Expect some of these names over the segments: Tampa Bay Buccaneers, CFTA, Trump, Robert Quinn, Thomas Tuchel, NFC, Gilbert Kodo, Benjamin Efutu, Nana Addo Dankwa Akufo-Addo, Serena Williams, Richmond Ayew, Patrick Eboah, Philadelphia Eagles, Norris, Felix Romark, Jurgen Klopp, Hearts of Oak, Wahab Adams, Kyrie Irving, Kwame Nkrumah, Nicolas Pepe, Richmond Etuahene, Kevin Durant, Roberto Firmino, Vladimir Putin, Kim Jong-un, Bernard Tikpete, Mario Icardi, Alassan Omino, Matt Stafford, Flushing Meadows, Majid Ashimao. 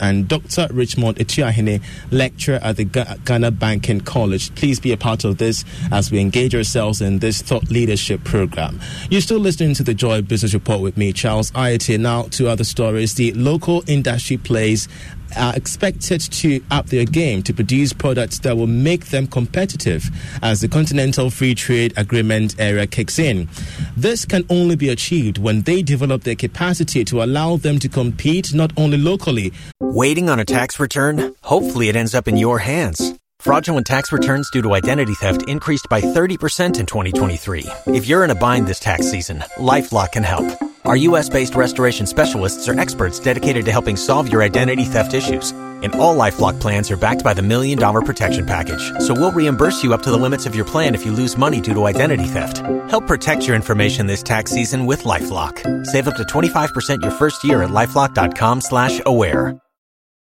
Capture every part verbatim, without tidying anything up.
And Doctor Richmond Etuahene, lecturer at the Ghana Banking College. Please be a part of this as we engage ourselves in this thought leadership program. You're still listening to the Joy Business Report with me, Charles Ayote. Now to other stories. The local industry plays are expected to up their game to produce products that will make them competitive as the Continental Free Trade Agreement area kicks in. This can only be achieved when they develop their capacity to allow them to compete not only locally. Waiting on a tax return? Hopefully it ends up in your hands. Fraudulent tax returns due to identity theft increased by thirty percent in twenty twenty-three. If you're in a bind this tax season, LifeLock can help. Our U S-based restoration specialists are experts dedicated to helping solve your identity theft issues. And all LifeLock plans are backed by the Million Dollar Protection Package. So we'll reimburse you up to the limits of your plan if you lose money due to identity theft. Help protect your information this tax season with LifeLock. Save up to twenty-five percent your first year at LifeLock.com slash aware.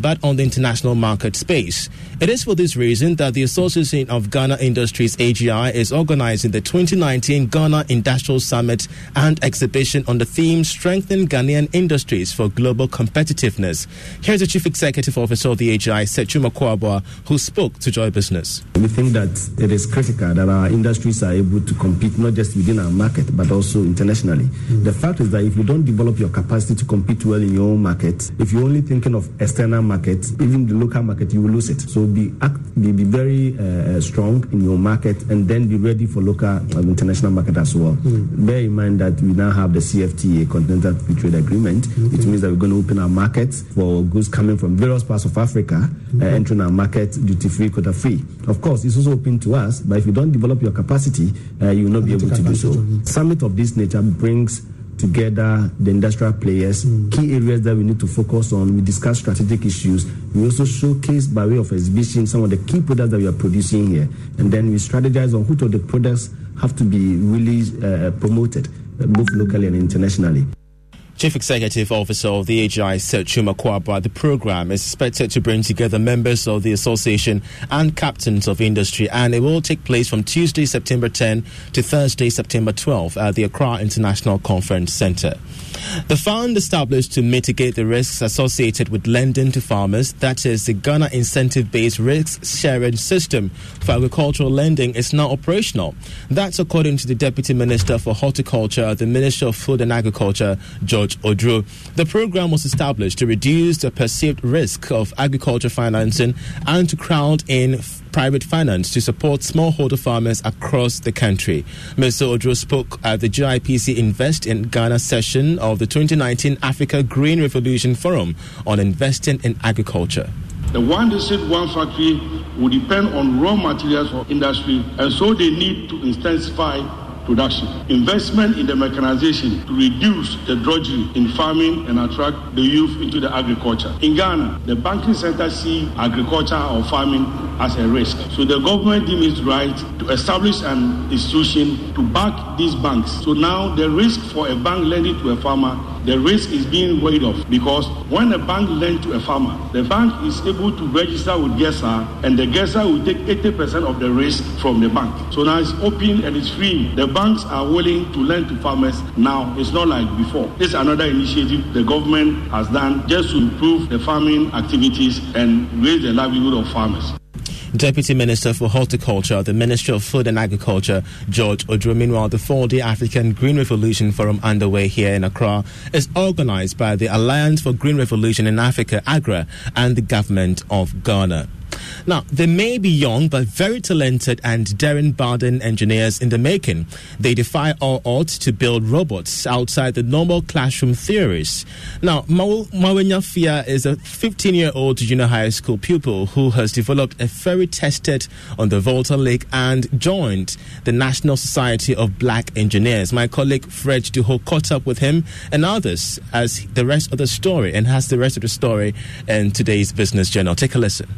But on the international market space. It is for this reason that the Association of Ghana Industries A G I is organizing the twenty nineteen Ghana Industrial Summit and Exhibition on the theme Strengthen Ghanaian Industries for Global Competitiveness. Here's the Chief Executive Officer of the A G I, Chuma Kwabra, who spoke to Joy Business. We think that it is critical that our industries are able to compete not just within our market but also internationally. Mm-hmm. The fact is that if you don't develop your capacity to compete well in your own market, if you're only thinking of external market, even the local market, you will lose it. So be act, be, be very uh, strong in your market, and then be ready for local uh, international market as well. Mm. Bear in mind that we now have the C F T A, Continental Free Trade Agreement, mm-hmm. which means that we're going to open our markets for goods coming from various parts of Africa, mm-hmm. uh, entering our market duty free, quota free. Of course, it's also open to us, but if you don't develop your capacity, uh, you will not be able to do so. Of Summit of this nature brings together the industrial players, mm. key areas that we need to focus on. We discuss strategic issues. We also showcase by way of exhibition some of the key products that we are producing here. And then we strategize on which of the products have to be really uh, promoted, uh, both locally and internationally. Chief Executive Officer of the A G I, Chuma Kwabra. The program is expected to bring together members of the association and captains of industry, and it will take place from Tuesday, September tenth to Thursday, September twelfth at the Accra International Conference Center. The fund established to mitigate the risks associated with lending to farmers, that is the Ghana Incentive-Based Risk-Sharing System for Agricultural Lending, is now operational. That's according to the Deputy Minister for Horticulture at the Ministry of Food and Agriculture, George O'Dru. The program was established to reduce the perceived risk of agriculture financing and to crowd in f- private finance to support smallholder farmers across the country. Mister O'Dru spoke at the G I P C Invest in Ghana session of the twenty nineteen Africa Green Revolution Forum on investing in agriculture. The one district, one factory will depend on raw materials for industry, and so they need to intensify production. Investment in the mechanization to reduce the drudgery in farming and attract the youth into the agriculture. In Ghana, the banking sector sees agriculture or farming as a risk. So the government deems it right to establish an institution to back these banks. So now the risk for a bank lending to a farmer, the risk is being weighed off, because when a bank lends to a farmer, the bank is able to register with GESA, and the GESA will take eighty percent of the risk from the bank. So now it's open and it's free. The banks are willing to lend to farmers now. It's not like before. This is another initiative the government has done just to improve the farming activities and raise the livelihood of farmers. Deputy Minister for Horticulture at the Ministry of Food and Agriculture, George O'Dru. Meanwhile, the four-day African Green Revolution Forum underway here in Accra is organized by the Alliance for Green Revolution in Africa, AGRA, and the government of Ghana. Now, they may be young, but very talented and daring Baden engineers in the making. They defy all odds to build robots outside the normal classroom theories. Now, Mawunyo Fia is a fifteen-year-old junior high school pupil who has developed a ferry tested on the Volta Lake and joined the National Society of Black Engineers. My colleague Fred Duho caught up with him and others as the rest of the story and has the rest of the story in today's Business Journal. Take a listen.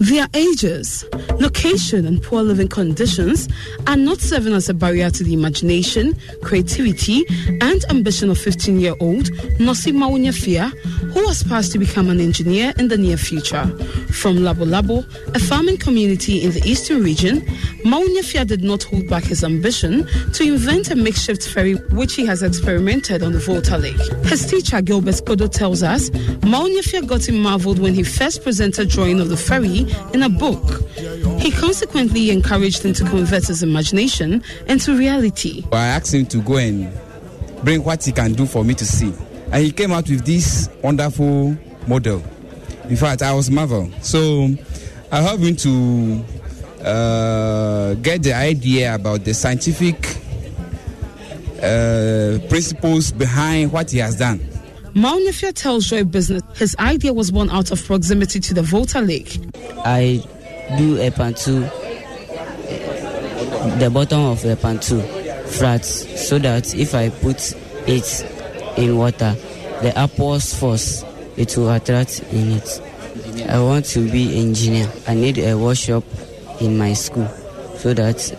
Their ages, location, and poor living conditions are not serving as a barrier to the imagination, creativity, and ambition of fifteen-year-old Nosi Mawunyo Fia, who aspires to become an engineer in the near future. From Labo Labo, a farming community in the eastern region, Mawunyo Fia did not hold back his ambition to invent a makeshift ferry which he has experimented on the Volta Lake. His teacher, Gilbert Kodo, tells us Mawunyo Fia got him marveled when he first presented drawing of the ferry in a book. He consequently encouraged him to convert his imagination into reality. I asked him to go and bring what he can do for me to see. And he came out with this wonderful model. In fact, I was marveled. So I helped him to uh, get the idea about the scientific uh, principles behind what he has done. Mawunyo Fia tells Joy Business his idea was born out of proximity to the Volta Lake. I do a pantu, the bottom of a pantu, flat, so that if I put it in water, the upwards force, it will attract in it. I want to be engineer. I need a workshop in my school so that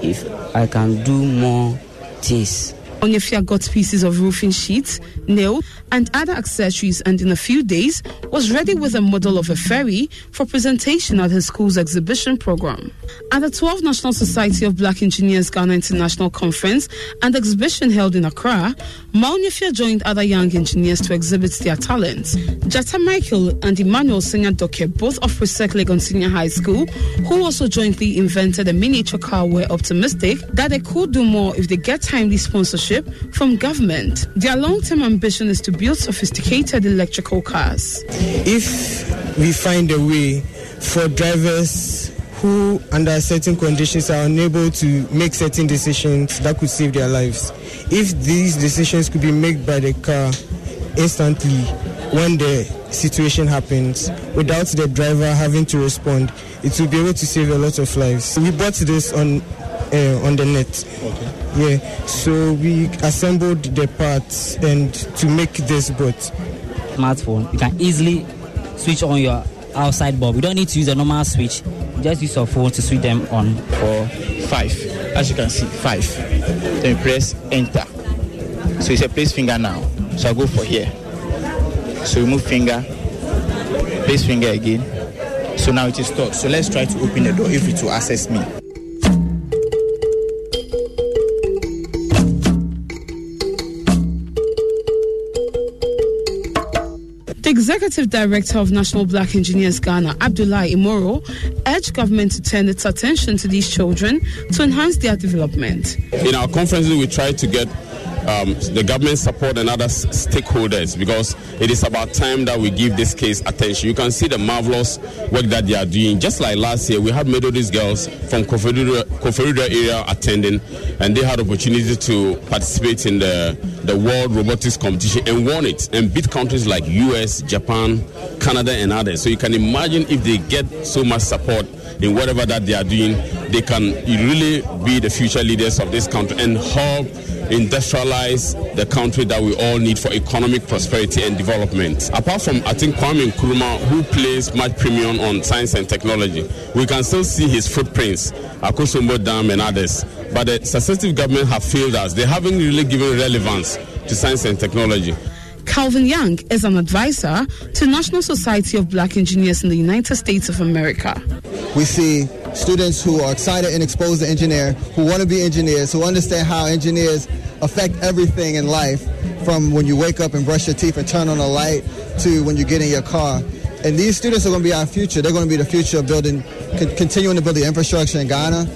if I can do more things. Mawunyo Fia got pieces of roofing sheets, nail, and other accessories, and in a few days was ready with a model of a ferry for presentation at his school's exhibition program. At the twelfth National Society of Black Engineers Ghana International Conference and exhibition held in Accra, Mawunyo Fia joined other young engineers to exhibit their talents. Jata Michael and Emmanuel Senyadokye, both of Prusek Legon Senior High School, who also jointly invented a miniature car, were optimistic that they could do more if they get timely sponsorship from government. Their long-term ambition is to build sophisticated electrical cars. If we find a way for drivers who, under certain conditions, are unable to make certain decisions that could save their lives, if these decisions could be made by the car instantly when the situation happens, without the driver having to respond, it will be able to save a lot of lives. We bought this on Uh, on the net. Okay. Yeah. So we assembled the parts and to make this boat. Smartphone, you can easily switch on your outside bulb. You don't need to use a normal switch. You just use your phone to switch them on. For five, as you can see, five. Then press enter. So it's a place finger now. So I go for here. So remove finger, place finger again. So now it is stopped. So let's try to open the door if it will access me. Executive Director of National Black Engineers Ghana, Abdullahi Imoro, urged government to turn its attention to these children to enhance their development. In our conferences, we try to get um, the government support and other s- stakeholders because it is about time that we give this case attention. You can see the marvelous work that they are doing. Just like last year, we had middle these girls from Koforidua area attending, and they had opportunity to participate in the the World Robotics Competition and won it and beat countries like U S, Japan, Canada, and others. So you can imagine if they get so much support in whatever that they are doing, they can really be the future leaders of this country and help industrialize the country that we all need for economic prosperity and development. Apart from, I think, Kwame Nkrumah, who plays much premium on science and technology, we can still see his footprints, Akosombo Dam and others. But the successive government have failed us. They haven't really given relevance to science and technology. Calvin Young is an advisor to National Society of Black Engineers in the United States of America. We see students who are excited and exposed to engineer, who want to be engineers, who understand how engineers affect everything in life, from when you wake up and brush your teeth and turn on a light to when you get in your car. And these students are going to be our future. They're going to be the future of building, con- continuing to build the infrastructure in Ghana.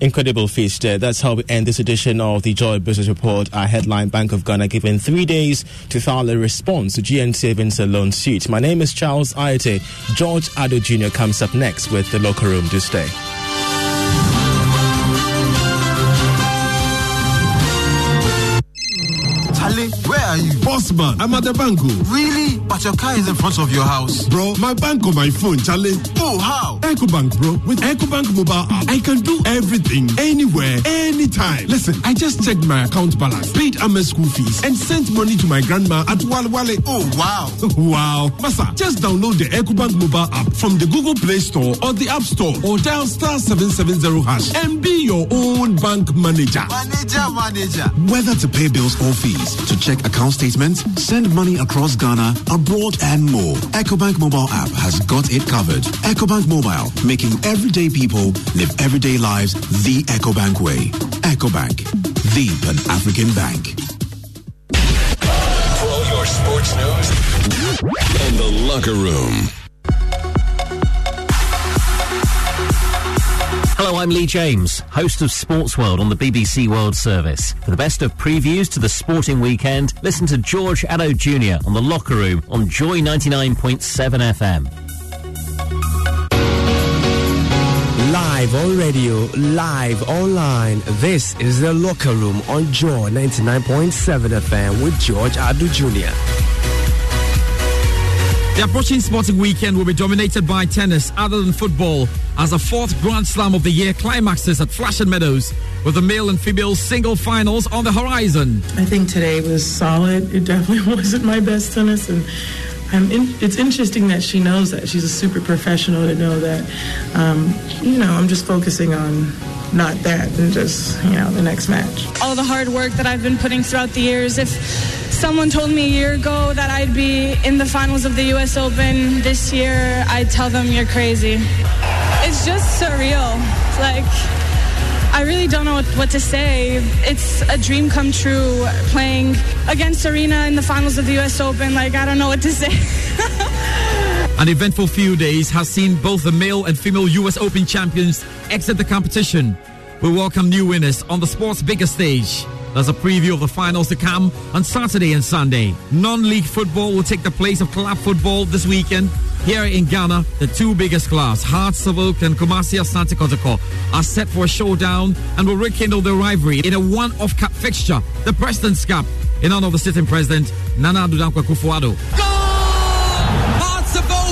Incredible feast. Uh, that's how we end this edition of the Joy Business Report. Our headline, Bank of Ghana given three days to file a response to G N Savings and Loan suit. My name is Charles Ayote. George Addo Junior comes up next with the Locker Room to Stay. Where are you? Boss man, I'm at the bank. Really? But your car is in front of your house. Bro, my bank on my phone, Charlie. Oh, how? Ecobank, bro. With Ecobank mobile app, I can do everything, anywhere, anytime. Listen, I just checked my account balance, paid Ama school fees, and sent money to my grandma at Walwale. Oh, wow. Wow. Masa, just download the Ecobank mobile app from the Google Play Store or the App Store or dial star seven seven zero hash and be your own bank manager. Manager, manager. Whether to pay bills or fees, to check account statements, send money across Ghana, abroad, and more. Ecobank mobile app has got it covered. Ecobank mobile, making everyday people live everyday lives the Ecobank way. Ecobank, the Pan-African bank. For all your sports news, in the Locker Room. Hello, I'm Lee James, host of Sports World on the B B C World Service. For the best of previews to the sporting weekend, listen to George Addo Junior on The Locker Room on Joy ninety-nine point seven F M. Live on radio, live online, this is The Locker Room on Joy ninety-nine point seven F M with George Addo Junior The approaching sporting weekend will be dominated by tennis other than football, as a fourth Grand Slam of the year climaxes at Flushing Meadows with the male and female single finals on the horizon. I think today was solid. It definitely wasn't my best tennis, and I'm in, it's interesting that she knows that. She's a super professional to know that. Um, you know, I'm just focusing on not that and just, you know, the next match. All the hard work that I've been putting throughout the years, if someone told me a year ago that I'd be in the finals of the U S Open this year, I'd tell them you're crazy. It's just surreal. Like, I really don't know what, what to say. It's a dream come true playing against Serena in the finals of the U S Open. Like, I don't know what to say. An eventful few days has seen both the male and female U S Open champions exit the competition. We welcome new winners on the sport's biggest stage. There's a preview of the finals to come on Saturday and Sunday. Non-league football will take the place of club football this weekend. Here in Ghana, the two biggest clubs, Hearts of Oak and Kumasi Asante Kotoko, are set for a showdown and will rekindle their rivalry in a one-off cup fixture, the President's Cup, in honor of the sitting president, Nana Addo Dankwa Akufo-Addo. Go!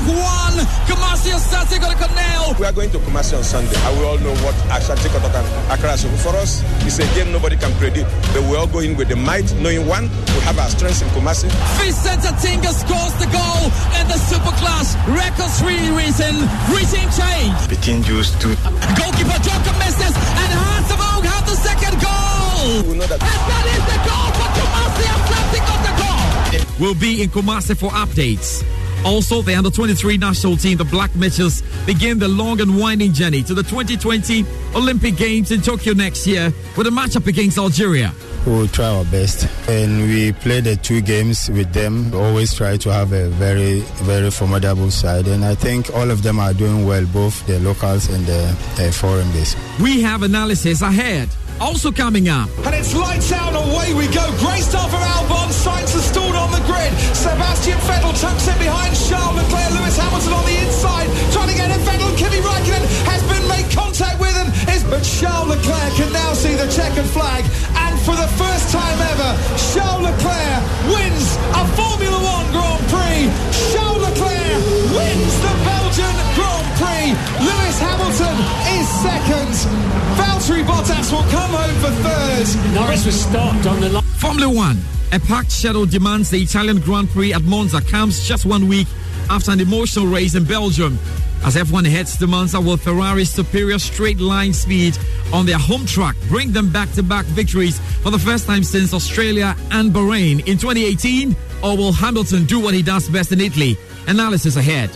One, Kumasi Asante Kotoko now. We are going to Kumasi on Sunday, and we all know what Asante Kotoko and AGRA. For us, it's a game nobody can predict, but we all go in with the might, knowing one, we have our strengths in Kumasi. Vicente Tinga scores the goal, and the Superclass records re-reason, reaching change. Between Jews two. Goalkeeper Joker misses, and Hearts of Oak have the second goal. We know that. And that is the goal for Kumasi Asante Kotoko. We'll be in Kumasi for updates. Also, the under twenty-three national team, the Black Mitchells, begin the long and winding journey to the twenty twenty Olympic Games in Tokyo next year with a matchup against Algeria. We'll try our best. And we play the two games with them. We always try to have a very, very formidable side. And I think all of them are doing well, both the locals and the, the foreign base. We have analysis ahead. Also coming up. And it's lights out, away we go. Great start from Albon. Sainz is stalled on the grid. Sebastian Vettel tucks it behind Charles Leclerc. Lewis Hamilton on the inside. Trying to get in Vettel. Kimi Räikkönen has been made contact with and is... But Charles Leclerc can now see the checkered flag. And for the first time ever, Charles Leclerc wins a Formula One Grand Prix. Charles Leclerc wins the Belgian Grand Prix. Lewis Hamilton is second. Valtteri Bottas will come home for third. Norris was stopped on the line. Formula One. A packed schedule demands the Italian Grand Prix at Monza comes just one week after an emotional race in Belgium. As F one heads to Monza, will Ferrari's superior straight-line speed on their home track bring them back-to-back victories for the first time since Australia and Bahrain in twenty eighteen? Or will Hamilton do what he does best in Italy? Analysis ahead.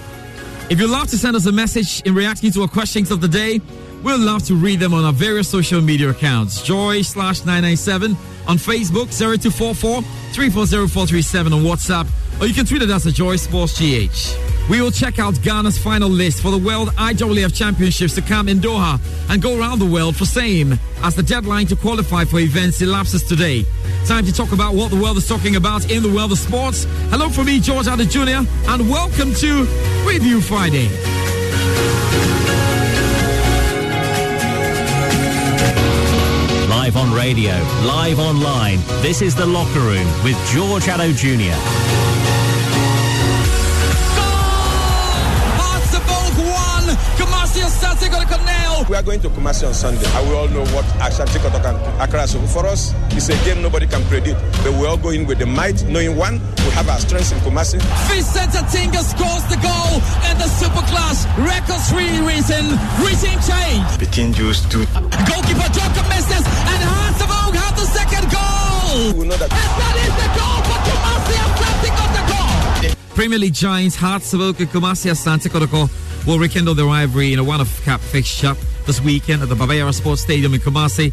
If you'd love to send us a message in reacting to our questions of the day, We'll love to read them on our various social media accounts. Joy slash nine nine seven on Facebook, zero two four four, three four zero four three seven on WhatsApp, or you can tweet at us at Joy Sports G H. We will check out Ghana's final list for the World I W F Championships to come in Doha and go around the world for same, as the deadline to qualify for events elapses today. Time to talk about what the world is talking about in the world of sports. Hello from me, George Addo Junior, and welcome to Review Friday. Live on radio, live online, this is The Locker Room with George Addo Junior We are going to Kumasi on Sunday, and we all know what Asante Kotoko can do. AGRA, so for us, it's a game nobody can predict, but we all go in with the might, knowing one, we have our strengths in Kumasi. Vicente Tinga scores the goal, and the Super Clash records re-reason, reaching change. The team used to... Goalkeeper Joker misses, and Hearts of Oak have the second goal! We know that... And that is the goal for Kumasi Asante Kotoko! Premier League giants Hearts of Oak and Kumasi Asante Kotoko will rekindle the rivalry in a one-off cap fixture this weekend at the Bavarian Sports Stadium in Kumasi.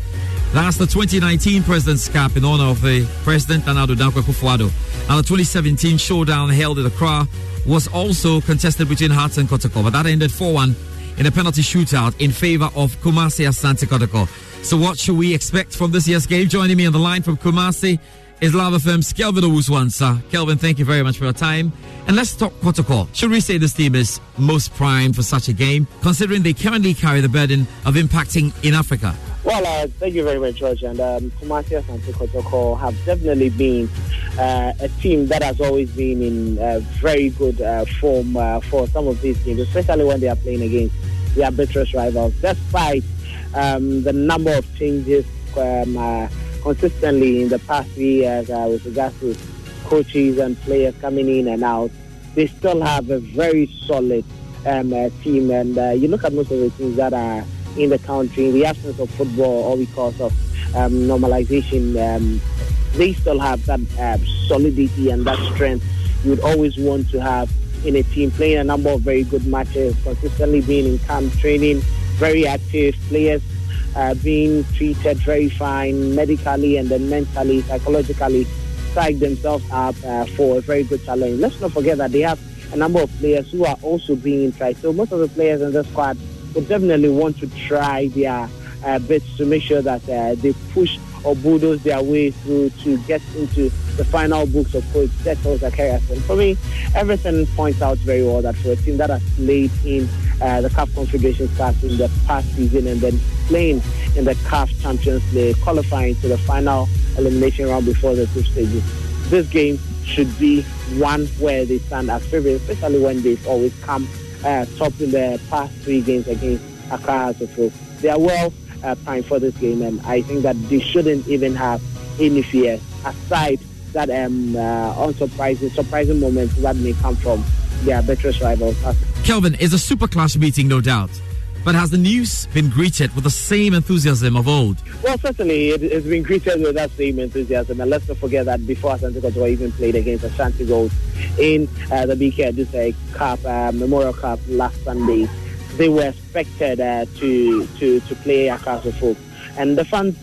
That's the twenty nineteen President's Cup in honor of the President Nana Dankwa Akufo-Addo. And the twenty seventeen showdown held at Accra was also contested between Hearts and Kotoko, but that ended four one in a penalty shootout in favour of Kumasi Asante Kotoko. So what should we expect from this year's game? Joining me on the line from Kumasi is Lava F M's Kelvin Owusu-Ansah. Kelvin, thank you very much for your time. And let's talk Kotoko. Should we say this team is most primed for such a game, considering they currently carry the burden of impacting in Africa? Well, uh, thank you very much, George. And um, Kumasi Asante Kotoko have definitely been uh, a team that has always been in uh, very good uh, form uh, for some of these games, especially when they are playing against their bitter rivals, despite um, the number of changes um, uh, consistently in the past three years uh, with regards to coaches and players coming in and out. They still have a very solid um, uh, team, and uh, you look at most of the teams that are in the country, in the absence of football or because of um, normalization, um, they still have that uh, solidity and that strength you'd always want to have in a team, playing a number of very good matches, consistently being in camp training, very active players, Uh, being treated very fine medically and then mentally, psychologically, psych themselves up uh, for a very good challenge. Let's not forget that they have a number of players who are also being tried. So most of the players in the squad would definitely want to try their uh, bits to make sure that uh, they push or bulldoze their way through to get into the final books of Coach Setos Zacharias. And for me, everything points out very well that for a team that has played in Uh, the C A F Confederation Cup in the past season and then playing in the C A F Champions League, qualifying to the final elimination round before the group stages. This game should be one where they stand as favourites, especially when they've always come uh, top in the past three games against Accra as a group. They are well uh, primed for this game, and I think that they shouldn't even have any fear, aside that um, uh, unsurprising, surprising moments that may come from their bitter rivals. Kelvin, it's a super clash meeting, no doubt. But has the news been greeted with the same enthusiasm of old? Well, certainly, it, it's been greeted with that same enthusiasm. And let's not forget that before Asante Kotoko even played against Ashanti Gold in uh, the B K Adusai Cup, uh, Memorial Cup last Sunday, they were expected uh, to, to, to play Accra Folk. And the fans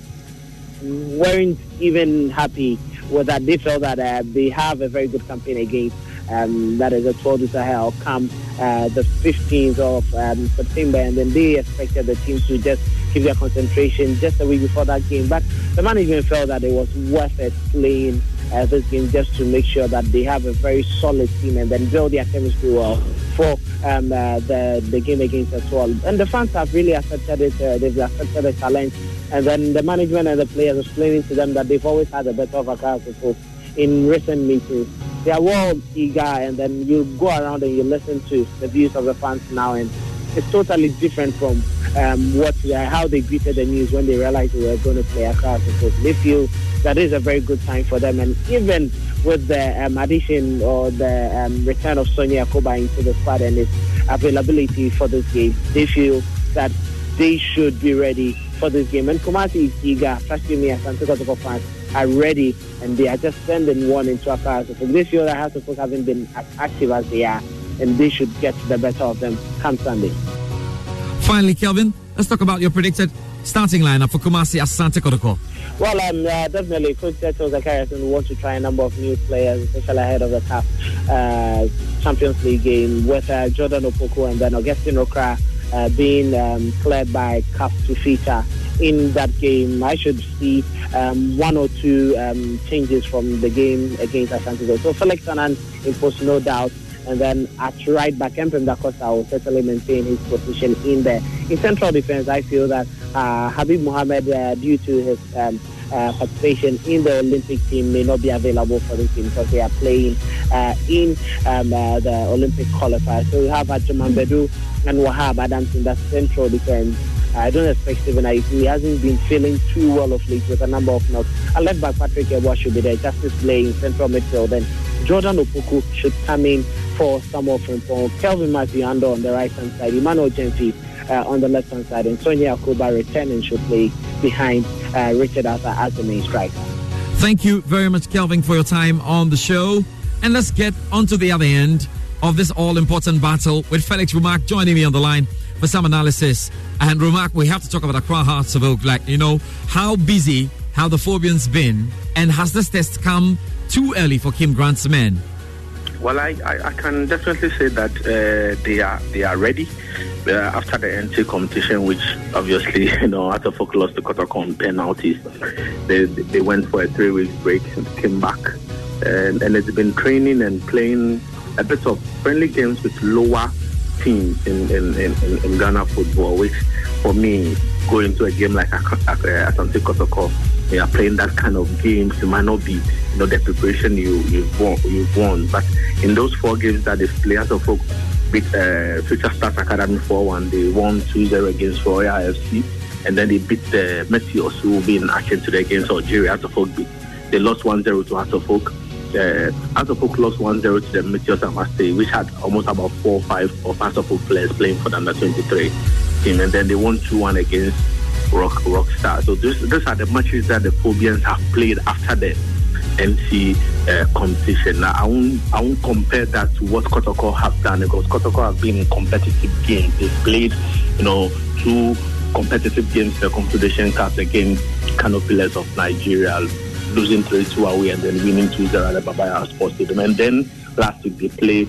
weren't even happy with that. They felt that uh, they have a very good campaign against Um, that is a twelfth Sahel come uh, the fifteenth of um, September, and then they expected the team to just give their concentration just a week before that game. But the management felt that it was worth it playing uh, this game just to make sure that they have a very solid team and then build their chemistry well for um, uh, the, the game against us well. And the fans have really accepted it. Uh, they've accepted the challenge, and then the management and the players explaining to them that they've always had a better of a class before in recent meetings. They are well eager, and then you go around and you listen to the views of the fans now, and it's totally different from um, what uh, how they greeted the news when they realized they were going to play Accra. They feel that is a very good time for them, and even with the um, addition or the um, return of Sonia Koba into the squad and his availability for this game, they feel that they should be ready for this game. And Kumasi is eager. Trust me, Asante Kotoko fans are ready, and they are just sending one into Accra. So this year, the House of Folk haven't been as active as they are, and they should get the better of them come Sunday. Finally, Kelvin, Let's talk about your predicted starting lineup for Kumasi Asante Kotoko. Well, um, uh, definitely, Coach Seto Zakariasen will want to try a number of new players, especially ahead of the C A F uh, Champions League game, with uh, Jordan Opoku and then Augustine Okra uh, being um, cleared by C A F to feature in that game. I should see um, one or two um, changes from the game against Asante Kotoko. So Felix Anand imposed no doubt. And then at right back, Mpem Da Costa will certainly maintain his position in there. In central defence, I feel that uh, Habib Mohamed, uh, due to his um, uh, participation in the Olympic team, may not be available for the team because they are playing uh, in um, uh, the Olympic qualifier. So we have Adjaman Bedu and Wahab Adams in that central defence. I don't expect Stephen Ayew. He hasn't been feeling too well of late with a number of knocks. A left back, Patrick Eboah, should be there. Justice Blay in central midfield. Then Jordan Opoku should come in for Samuel Frimpong, Kelvin Masiando on the right-hand side, Emmanuel Jenfi uh, on the left-hand side, and Sonia Akuba returning should play behind uh, Richard Arthur as the main striker. Thank you very much, Kelvin, for your time on the show. And let's get on to the other end of this all-important battle with Felix Romark joining me on the line for some analysis. And Romark, we have to talk about Accra Hearts of Oak. Like, you know, how busy have the Phobians been, and has this test come too early for Kim Grant's men? Well, I, I, I can definitely say that uh, they are they are ready uh, after the N T competition, which obviously, you know, Hearts of Oak lost to Kotoko on penalties. They they went for a three week break and came back, and, and it's been training and playing a bit of friendly games with lower teams in in, in, in Ghana football. Which, for me, going to a game like Asante Kotoko, you are playing that kind of games. It might not be, you know, the preparation you you've won, you've won. But in those four games that the players of Oak beat uh, Future Stars Academy four one, they won two zero against Royal F C, and then they beat uh, Meteors, who will be in action today against Algeria. Hearts of Oak beat. They lost one zero to Hearts of Oak. Uh, Hearts of Oak lost one zero to the Meteors and Mastey, which had almost about four or five of Hearts of Oak players playing for the under twenty-three team, and then they won two one against Rock Rock Star. So this, these are the matches that the Phobians have played after the M C uh, competition. Now, I won't, I won't compare that to what Kotoko have done, because Kotoko have been in competitive games. They've played, you know, two competitive games, the Confederation Cup against Canopilas of Nigeria, losing three two away and then winning two zero at the Babaya Sports Stadium. And then last week they played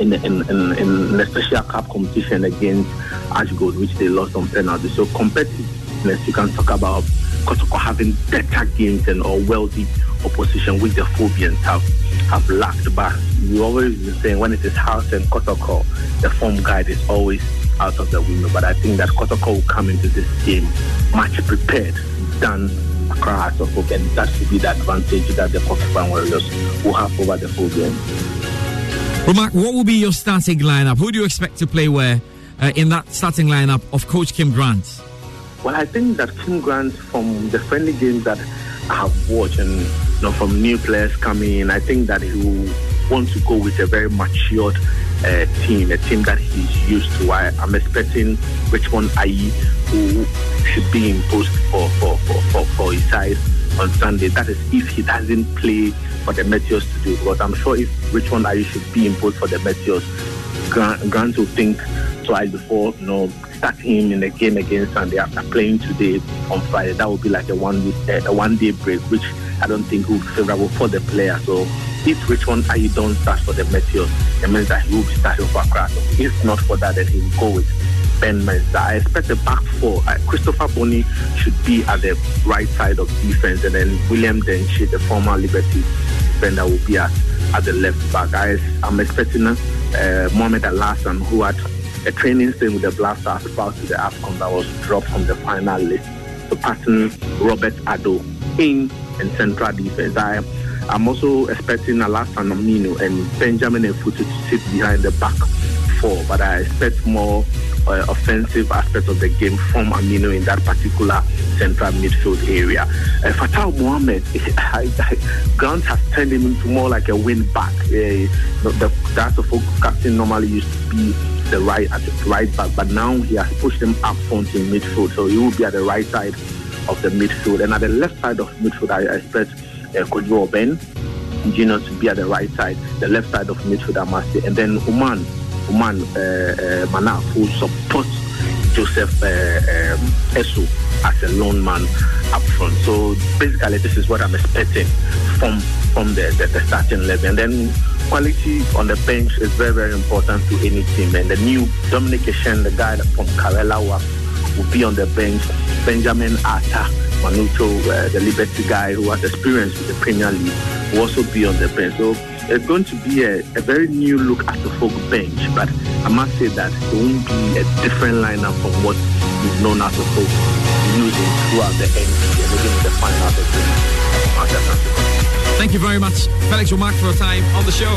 in, in, in, in the Special Cup competition against Ashgold, which they lost on penalty. So competitiveness, you can talk about Kotoko having better games and or wealthy opposition, which the Phobians have, have lacked. But you always been saying when it is House and Kotoko, the form guide is always out of the window. But I think that Kotoko will come into this game much prepared than Accra Hearts of Oak, and that should be the advantage that the Kotoko Warriors will have over the Phobians. Romark, what will be your starting lineup? Who do you expect to play where uh, in that starting lineup of Coach Kim Grant? Well, I think that Kim Grant, from the friendly games that I have watched, and you know, from new players coming in, I think that he will want to go with a very matured uh, team, a team that he's used to. I, I'm expecting Richmond Ayew, who should be imposed for for, for, for for his side on Sunday. That is if he doesn't play for the Meteors today, because I'm sure if Richmond Ayew should be imposed for the Meteors, Grant, Grant will think twice before, you know, start him in the game against Sunday after playing today on Friday. That would be like a one week, a one day break, which I don't think would be favourable for the player. So if Richmond Ayew don't start for the Meteors, it means that he will be starting for Accra. So if not for that, then he will go with Ben Mensah. I expect the back four. Uh, Christopher Boni should be at the right side of defence, and then William Denche, the former Liberty defender, will be at, at the left back. I, I'm expecting uh, Mohamed Alassan, who had a training stint with the Blasters prior to the AFCON that was dropped from the final list, to pattern Robert Addo in and central defense. I, I'm also expecting Alassan Omino and Benjamin Efutu to sit behind the back four, but I expect more uh, offensive aspects of the game from Amino in that particular central midfield area. Uh, Fatal Mohamed, I, I, Grant has turned him into more like a wing back. Uh, the that's a folk captain normally used to be the right at the right back, but now he has pushed him up front in midfield, so he will be at the right side of the midfield. And at the left side of midfield, I expect uh, Kojo Ben Junior to be at the right side, the left side of midfield, I must say. And then Oman, Oman uh, uh, Manaf, who supports Joseph uh, um, Esu as a lone man up front. So basically, this is what I'm expecting from from the, the, the starting level. And then quality on the bench is very, very important to any team. And the new Dominic Essien, the guy from Karela, will be on the bench. Benjamin Atta, Manucho, uh, the Liberty guy who has experience with the Premier League, will also be on the bench. So it's going to be a, a very new look at the folk bench, but I must say that it won't be a different lineup from what we've known as the folk using throughout the N B A, looking at the final of the game. Thank you very much, Felix Romark, for your time on the show.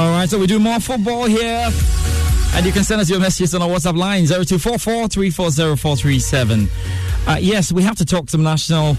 Alright, so we do more football here. And you can send us your messages on our WhatsApp line, zero two four four, three four zero, four three seven. Uh, yes, we have to talk some national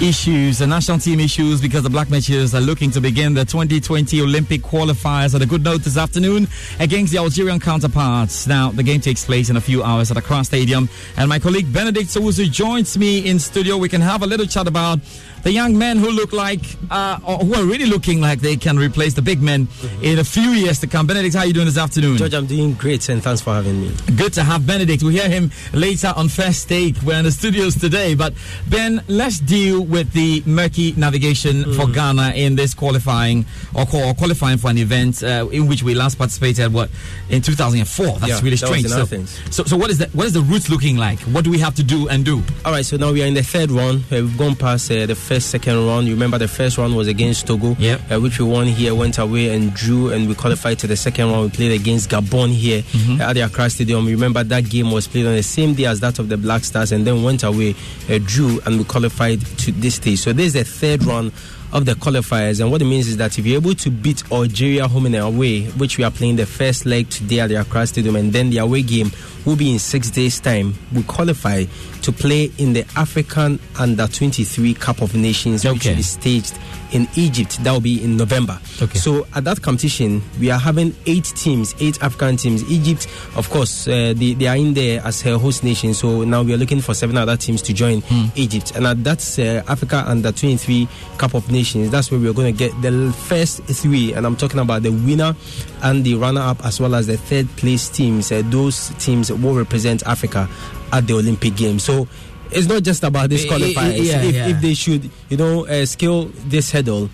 issues and national team issues because the Black Macheers are looking to begin the twenty twenty Olympic qualifiers on a good note this afternoon against the Algerian counterparts. Now, the game takes place in a few hours at Accra Stadium. And my colleague Benedict Sowusu joins me in studio. We can have a little chat about the young men who look like, uh, or who are really looking like they can replace the big men mm-hmm. in a few years to come. Benedict, how are you doing this afternoon? George, I'm doing great, and thanks for having me. Good to have Benedict. We'll hear him later on First Take. We're in the studios today. But, Ben, let's deal with the murky navigation mm-hmm. for Ghana in this qualifying, or, or qualifying for an event uh, in which we last participated, what, in two thousand four. That's yeah, really that strange. So, so, so what is the, what is the route looking like? What do we have to do and do? All right, so now we are in the third round. We've gone past uh, the first second round. You remember the first round was against Togo, yep. uh, which we won here, went away and drew, and we qualified to the second round. We played against Gabon here mm-hmm. at the Accra Stadium. You remember that game was played on the same day as that of the Black Stars, and then went away, uh, drew, and we qualified to this stage. So this is the third round of the qualifiers, and what it means is that if you're able to beat Algeria home and away, which we are playing the first leg today at the Accra Stadium, and then the away game will be in six days' time, we qualify to play in the African Under twenty-three Cup of Nations, okay. which will be staged in Egypt. That will be in November. Okay. So at that competition, we are having eight teams, eight African teams. Egypt, of course, uh, they, they are in there as her host nation. So now we are looking for seven other teams to join mm. Egypt. And at that uh, Africa Under twenty-three Cup of Nations, that's where we are going to get the first three. And I'm talking about the winner and the runner-up, as well as the third place teams. Uh, those teams will represent Africa at the Olympic Games. So it's not just about this qualifiers. Yeah, if, yeah. if they should, you know, uh, scale this hurdle,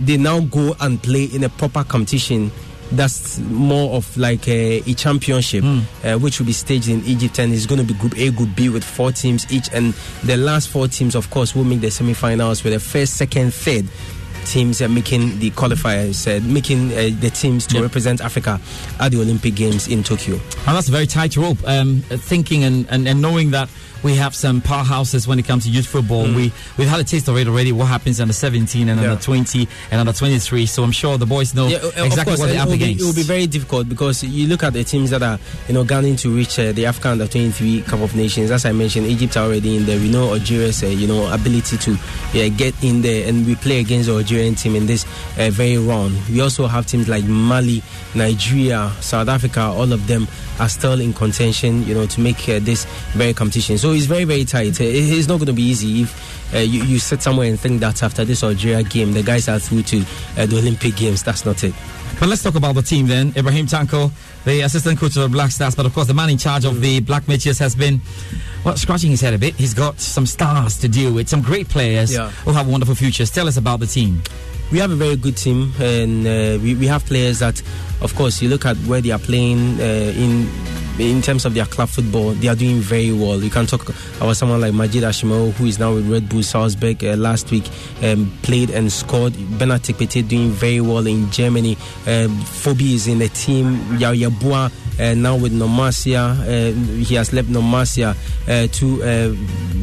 they now go and play in a proper competition that's more of like a, a championship, mm. uh, which will be staged in Egypt, and it's going to be Group A, Group B with four teams each, and the last four teams, of course, will make the semi-finals with the first, second, third teams are making the qualifiers, uh, making uh, the teams to yep. represent Africa at the Olympic Games in Tokyo. And that's a very tight rope, um, thinking and, and, and knowing that we have some powerhouses when it comes to youth football. Mm. We, we've had a taste of it already, what happens under seventeen and yeah. under twenty and under twenty-three. So I'm sure the boys know yeah, uh, exactly course, what they're up against. Be, it will be very difficult because you look at the teams that are, you know, gunning to reach uh, the Africa Under twenty-three Cup of Nations. As I mentioned, Egypt are already in there. We know Algeria's, uh, you know, ability to yeah, get in there, and we play against the Algerian team in this uh, very round. We also have teams like Mali, Nigeria, South Africa. All of them are still in contention, you know, to make uh, this very competition. So it's very, very tight. It's not going to be easy if uh, you, you sit somewhere and think that after this Algeria game, the guys are through to uh, the Olympic Games. That's not it. But let's talk about the team then. Ibrahim Tanko, the assistant coach of the Black Stars, but of course the man in charge of the Black Macheers has been, well, scratching his head a bit. He's got some stars to deal with, some great players yeah. who have wonderful futures. Tell us about the team. We have a very good team, and uh, we, we have players that, of course, you look at where they are playing uh, in... in terms of their club football, they are doing very well. You can talk about someone like Majid Ashimao, who is now with Red Bull Salzburg. Uh, last week, um, played and scored. Bernard Tikpete doing very well in Germany. Uh, Fobi is in the team. Yaya Bua uh, now with Nomasia. Uh, he has left Nomasia uh, to uh,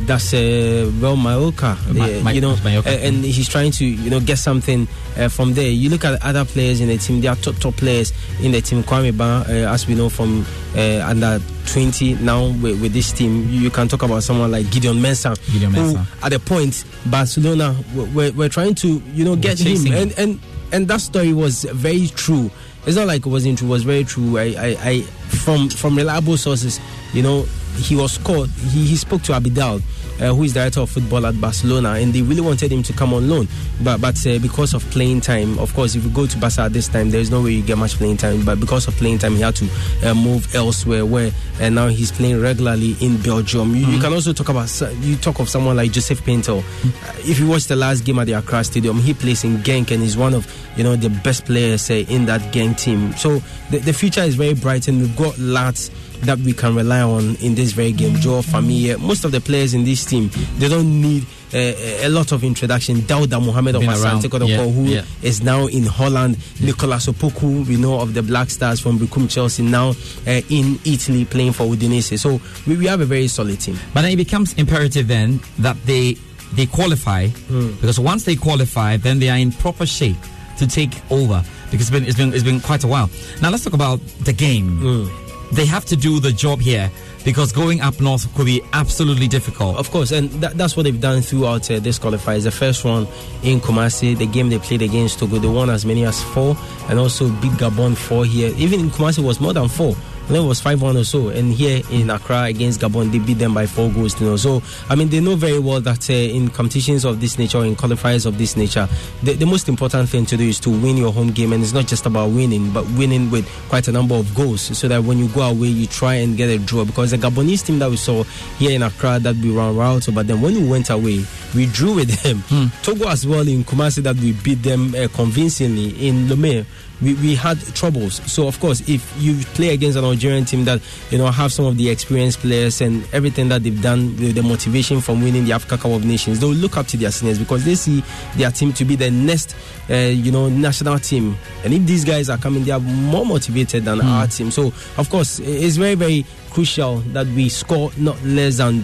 that's uh, well Maoka, uh, Ma- you know, Ma- uh, and he's trying to you know get something uh, from there. You look at other players in the team; they are top top players in the team. Kwame Ba, uh, as we know from. Uh, Under twenty now with, with this team, you can talk about someone like Gideon Mensah, Gideon Mensah. Who at the point Barcelona we're, we're trying to you know get him. him, and and and that story was very true. It's not like it wasn't true; it was very true. I I, I from from reliable sources, you know. he was called, he, he spoke to Abidal, uh, who is director of football at Barcelona, and they really wanted him to come on loan. But but uh, because of playing time, of course, if you go to Barca at this time, there is no way you get much playing time. But because of playing time, he had to uh, move elsewhere, where and uh, now he's playing regularly in Belgium. You, mm-hmm. you can also talk about, you talk of someone like Joseph Pintel. Mm-hmm. If you watch the last game at the Accra Stadium, he plays in Genk and is one of, you know, the best players say uh, in that Genk team. So the, the future is very bright, and we've got lads that we can rely on in this very game. Joao Familia, most of the players in this team, they don't need uh, a lot of introduction. Dauda Mohamed of Asante Kotoko, yeah, who yeah. is now in Holland. Yeah. Nicolas Opoku, we know of the Black Stars from Bukum Chelsea, now uh, in Italy playing for Udinese. So we, we have a very solid team. But then it becomes imperative then that they they qualify, mm. because once they qualify, then they are in proper shape to take over, because it's been it's been, it's been quite a while. Now let's talk about the game. Mm. They have to do the job here, because going up north could be absolutely difficult. Of course, and th- that's what they've done throughout uh, this qualifiers. The first one in Kumasi, the game they played against Togo, they won as many as four, and also beat Gabon four here. Even in Kumasi, it was more than four. I think it was five one or so. And here in Accra against Gabon, they beat them by four goals. You know, so I mean, they know very well that uh, in competitions of this nature, in qualifiers of this nature, the, the most important thing to do is to win your home game. And it's not just about winning, but winning with quite a number of goals, so that when you go away, you try and get a draw. Because the Gabonese team that we saw here in Accra, that we ran route, but then when we went away, we drew with them. Mm. Togo as well in Kumasi, that we beat them uh, convincingly. In Lomé, We, we had troubles. So of course, if you play against an Algerian team that, you know, have some of the experienced players and everything that they've done with the motivation from winning the Africa Cup of Nations, they'll look up to their seniors, because they see their team to be the next uh, you know, national team. And if these guys are coming, they are more motivated than mm. our team. So of course, it's very, very crucial that we score not less than.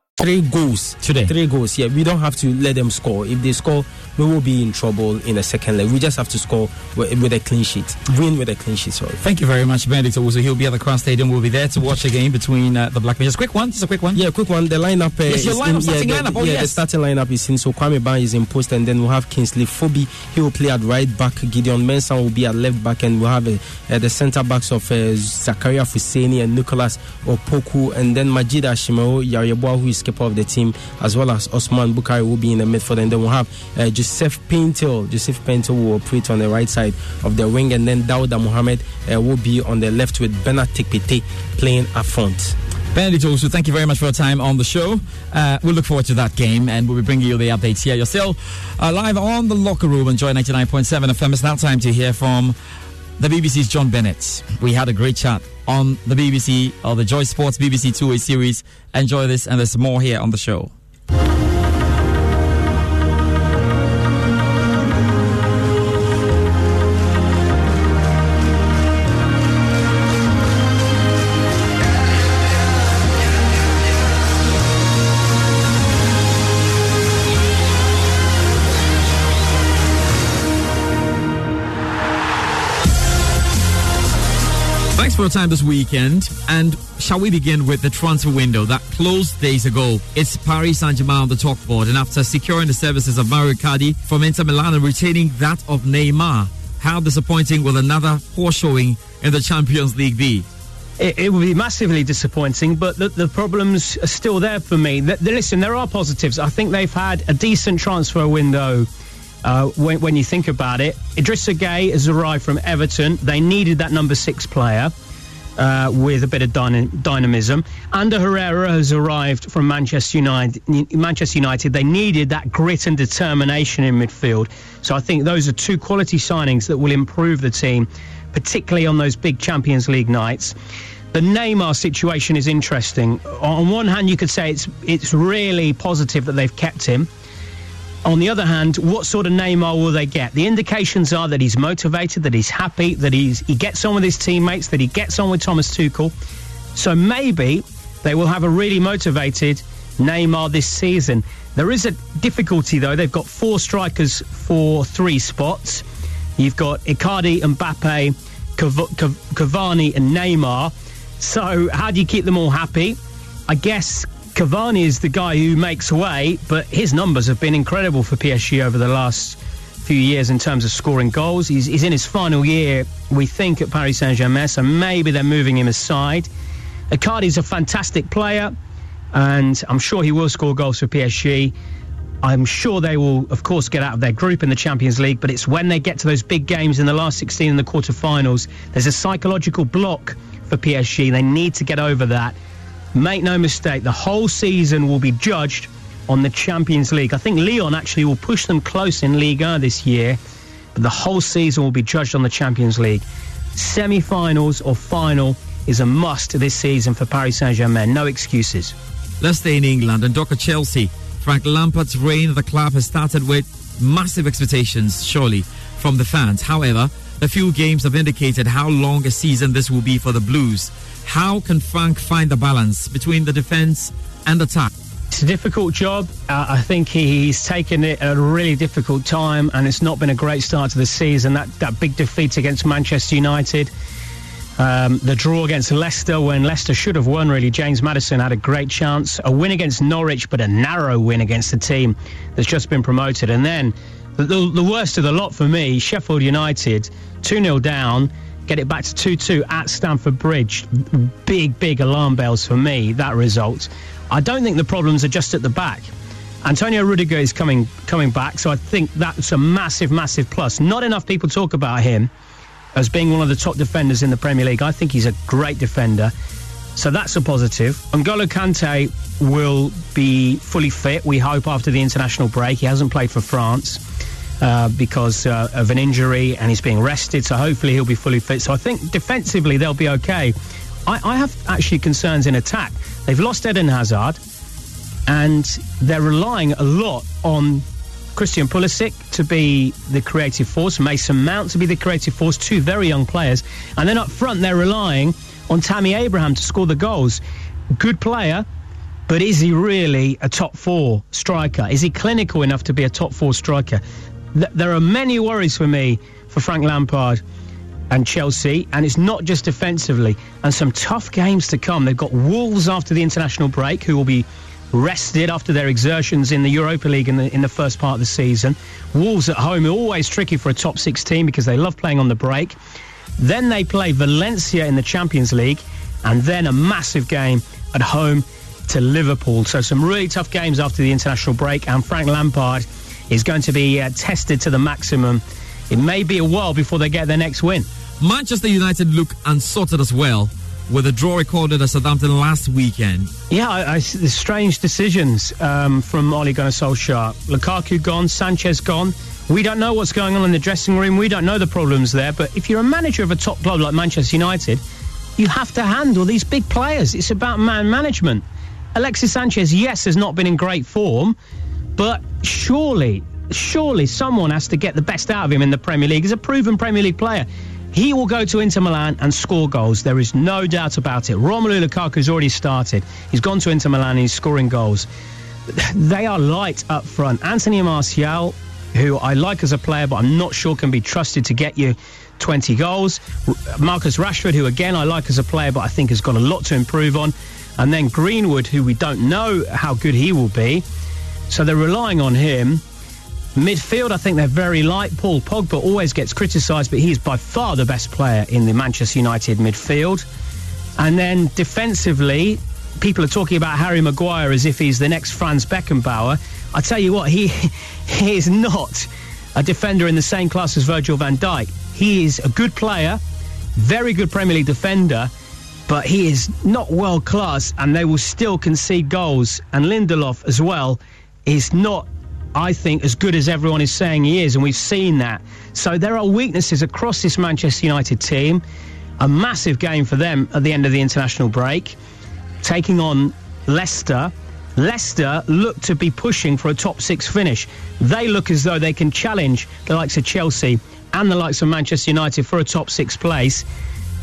Three goals today. Three goals. Yeah, we don't have to let them score. If they score, we will be in trouble in the second leg. We just have to score with, with a clean sheet. Win with a clean sheet. Sorry. Thank you very much, Benedict. Also, he'll be at the Crown Stadium. We'll be there to watch a game between uh, the Black Majors. Quick one. Just a quick one. Yeah, quick one. The lineup. Uh, yes, your lineup. In, starting yeah, lineup. The, oh, yeah, yes. The starting lineup is in. So Kwame Ban is in post, and then we'll have Kingsley Fobi. He will play at right back. Gideon Mensah will be at left back, and we'll have uh, uh, the centre backs of uh, Zakaria Fuseni and Nicholas Opoku, and then Majid Ashimao Yareboa, who is of the team, as well as Osman Bukari will be in the midfield, and then we'll have uh, Joseph Pintel. Joseph Pintel will operate on the right side of the wing, and then Dauda Mohamed uh, will be on the left with Bernard Tekpete playing up front. Benedict also, thank you very much for your time on the show. Uh, we'll look forward to that game, and we'll be bringing you the updates here. You're still uh, live on The Locker Room on Joy ninety-nine point seven F M. It's now time to hear from the B B C's John Bennett. We had a great chat on the B B C, or the Joy Sports B B C two-way series. Enjoy this, and there's more here on the show. Your time this weekend, and shall we begin with the transfer window that closed days ago? It's Paris Saint-Germain on the chalkboard, and after securing the services of Mario Icardi from Inter Milan and retaining that of Neymar, how disappointing will another poor showing in the Champions League be? It, it will be massively disappointing, but the, the problems are still there for me. The, the, listen, there are positives. I think they've had a decent transfer window. Uh, when, when you think about it, Idrissa Gueye has arrived from Everton. They needed that number six player uh, with a bit of dyna- dynamism. Ander Herrera has arrived from Manchester United. Manchester United. They needed that grit and determination in midfield. So I think those are two quality signings that will improve the team, particularly on those big Champions League nights. The Neymar situation is interesting. On one hand, you could say it's it's really positive that they've kept him. On the other hand, what sort of Neymar will they get? The indications are that he's motivated, that he's happy, that he's he gets on with his teammates, that he gets on with Thomas Tuchel. So maybe They will have a really motivated Neymar this season. There is a difficulty, though. They've got four strikers for three spots. You've got Icardi, Mbappe, Cavani and Neymar. So how do you keep them all happy? I guess Cavani is the guy who makes way, but his numbers have been incredible for P S G over the last few years in terms of scoring goals. He's, he's in his final year, we think, at Paris Saint-Germain, so maybe they're moving him aside. Icardi's a fantastic player, and I'm sure he will score goals for P S G. I'm sure they will, of course, get out of their group in the Champions League, but it's when they get to those big games in the last sixteen in the quarterfinals, there's a psychological block for P S G. They need to get over that. Make no mistake, the whole season will be judged on the Champions League. I think Lyon actually will push them close in Ligue one this year, but the whole season will be judged on the Champions League. Semi-finals or final is a must this season for Paris Saint-Germain. No excuses. Let's stay in England and talk at Chelsea. Frank Lampard's reign at the club has started with massive expectations, surely, from the fans. However, a few games have indicated how long a season this will be for the Blues. How can Frank find the balance between the defence and attack? It's a difficult job. Uh, I think he's taken it at a really difficult time, and it's not been a great start to the season. That, that big defeat against Manchester United, um, the draw against Leicester when Leicester should have won, really. James Maddison had a great chance. A win against Norwich, but a narrow win against the team that's just been promoted. And then the, the, the worst of the lot for me, Sheffield United, two nil down, get it back to two two at Stamford Bridge. Big, big alarm bells for me, that result. I don't think the problems are just at the back. Antonio Rudiger is coming coming back, so I think that's a massive, massive plus. Not enough people talk about him as being one of the top defenders in the Premier League. I think he's a great defender, so that's a positive. N'Golo Kante will be fully fit, we hope, after the international break. He hasn't played for France uh, because uh, of an injury, and he's being rested, so hopefully he'll be fully fit. So I think defensively they'll be okay. I, I have actually concerns in attack. They've lost Eden Hazard, and they're relying a lot on Christian Pulisic to be the creative force, Mason Mount to be the creative force, two very young players. And then up front, they're relying on Tammy Abraham to score the goals. Good player, but is he really a top four striker? Is he clinical enough to be a top four striker? Th- there are many worries for me for Frank Lampard and Chelsea, and it's not just defensively, and some tough games to come. They've got Wolves after the international break, who will be rested after their exertions in the Europa League in the in the first part of the season. Wolves at home are always tricky for a top six team because they love playing on the break. Then they play Valencia in the Champions League, and then a massive game at home to Liverpool. So some really tough games after the international break, and Frank Lampard is going to be uh, tested to the maximum. It may be a while before they get their next win. Manchester United look unsorted as well, with a draw recorded at Southampton last weekend. Yeah, I, I, the strange decisions um, from Ole Gunnar Solskjaer. Lukaku gone, Sanchez gone. We don't know what's going on in the dressing room. We don't know the problems there. But if you're a manager of a top club like Manchester United, you have to handle these big players. It's about man management. Alexis Sanchez, yes, has not been in great form, but surely, surely someone has to get the best out of him in the Premier League. He's a proven Premier League player. He will go to Inter Milan and score goals. There is no doubt about it. Romelu Lukaku's already started. He's gone to Inter Milan and he's scoring goals. They are light up front. Anthony Martial, who I like as a player, but I'm not sure can be trusted to get you twenty goals. Marcus Rashford, who again I like as a player, but I think has got a lot to improve on. And then Greenwood, who we don't know how good he will be. So they're relying on him. Midfield, I think they're very light. Paul Pogba always gets criticised, but he's by far the best player in the Manchester United midfield. And then defensively, people are talking about Harry Maguire as if he's the next Franz Beckenbauer. I tell you what, he, he is not a defender in the same class as Virgil van Dijk. He is a good player, very good Premier League defender, but he is not world class, and they will still concede goals. And Lindelof as well is not, I think, as good as everyone is saying he is, and we've seen that. So there are weaknesses across this Manchester United team. A massive game for them at the end of the international break, taking on Leicester. Leicester look to be pushing for a top six finish. They look as though they can challenge the likes of Chelsea and the likes of Manchester United for a top six place.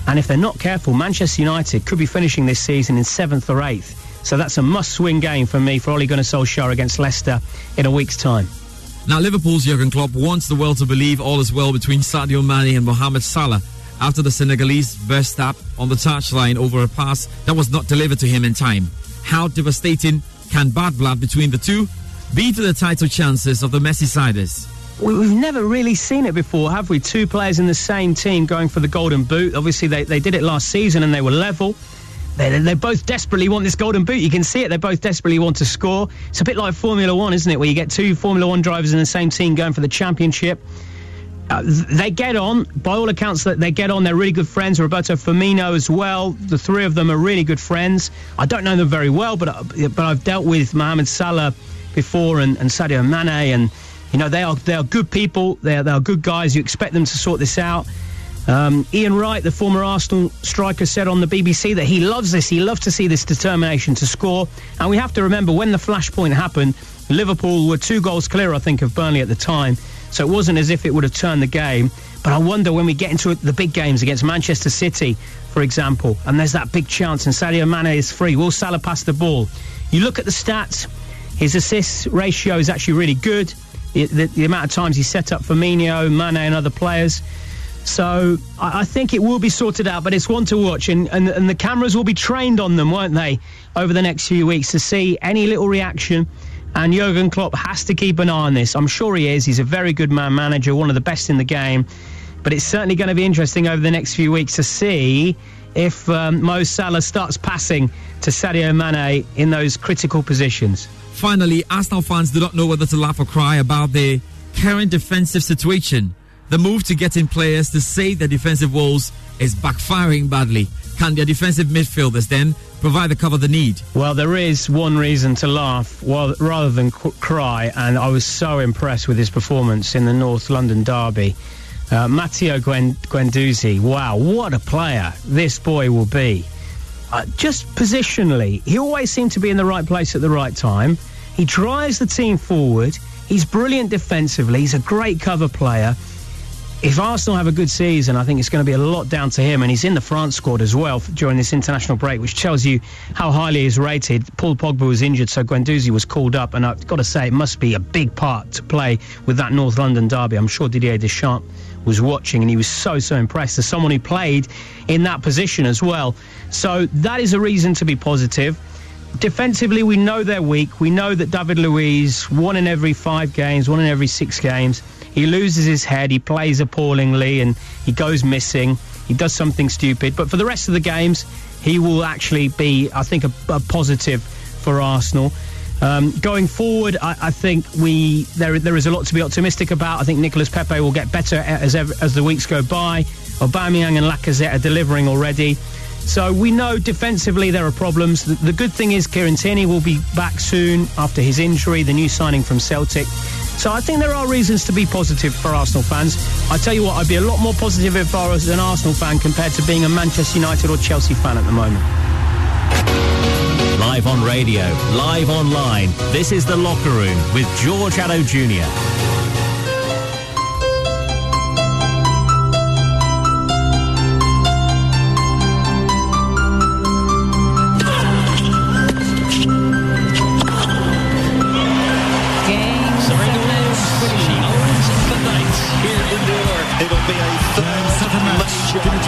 And if they're not careful, Manchester United could be finishing this season in seventh or eighth. So that's a must-win game for me for Ole Gunnar Solskjaer against Leicester in a week's time. Now, Liverpool's Jurgen Klopp wants the world to believe all is well between Sadio Mane and Mohamed Salah after the Senegalese burst up on the touchline over a pass that was not delivered to him in time. How devastating can bad blood between the two be to the title chances of the Merseyside? We've never really seen it before, have we? Two players in the same team going for the golden boot. Obviously, they, they did it last season and they were level. They, they both desperately want this golden boot. You can see it. They both desperately want to score. It's a bit like Formula One, isn't it, where you get two Formula One drivers in the same team going for the championship. Uh, they get on. By all accounts, they get on. They're really good friends. Roberto Firmino as well. The three of them are really good friends. I don't know them very well, but but I've dealt with Mohamed Salah before and, and Sadio Mane, and you know they are they are good people. They are, they are good guys. You expect them to sort this out. Um, Ian Wright, the former Arsenal striker, said on the B B C that he loves this. He loves to see this determination to score. And we have to remember, when the flashpoint happened, Liverpool were two goals clear, I think, of Burnley at the time. So it wasn't as if it would have turned the game. But I wonder when we get into the big games against Manchester City, for example, and there's that big chance and Sadio Mane is free, will Salah pass the ball? You look at the stats, his assist ratio is actually really good. The, the, the amount of times he set up Firmino, Mane and other players. So I think it will be sorted out, but it's one to watch. And, and, and the cameras will be trained on them, won't they, over the next few weeks to see any little reaction. And Jurgen Klopp has to keep an eye on this. I'm sure he is. He's a very good man manager, one of the best in the game. But it's certainly going to be interesting over the next few weeks to see if um, Mo Salah starts passing to Sadio Mane in those critical positions. Finally, Arsenal fans do not know whether to laugh or cry about the current defensive situation. The move to get in players to save their defensive woes is backfiring badly. Can their defensive midfielders then provide the cover they need? Well, there is one reason to laugh rather than cry, and I was so impressed with his performance in the North London derby. Uh, Matteo Guendouzi, wow, what a player this boy will be. Uh, just positionally, he always seemed to be in the right place at the right time. He drives the team forward. He's brilliant defensively. He's a great cover player. If Arsenal have a good season, I think it's going to be a lot down to him, and he's in the France squad as well during this international break, which tells you how highly he's rated. Paul Pogba was injured, so Guendouzi was called up, and I've got to say it must be a big part to play with that North London derby. I'm sure Didier Deschamps was watching, and he was so, so impressed as someone who played in that position as well. So that is a reason to be positive. Defensively, we know they're weak. We know that David Luiz, one in every five games, one in every six games, he loses his head, he plays appallingly, and he goes missing. He does something stupid. But for the rest of the games, he will actually be, I think, a, a positive for Arsenal. Um, going forward, I, I think we there there is a lot to be optimistic about. I think Nicolas Pepe will get better as as the weeks go by. Aubameyang and Lacazette are delivering already. So we know defensively there are problems. The, the good thing is Kieran Tierney will be back soon after his injury, the new signing from Celtic. So I think there are reasons to be positive for Arsenal fans. I tell you what, I'd be a lot more positive if I was an Arsenal fan compared to being a Manchester United or Chelsea fan at the moment. Live on radio, live online, this is The Locker Room with George Addo Junior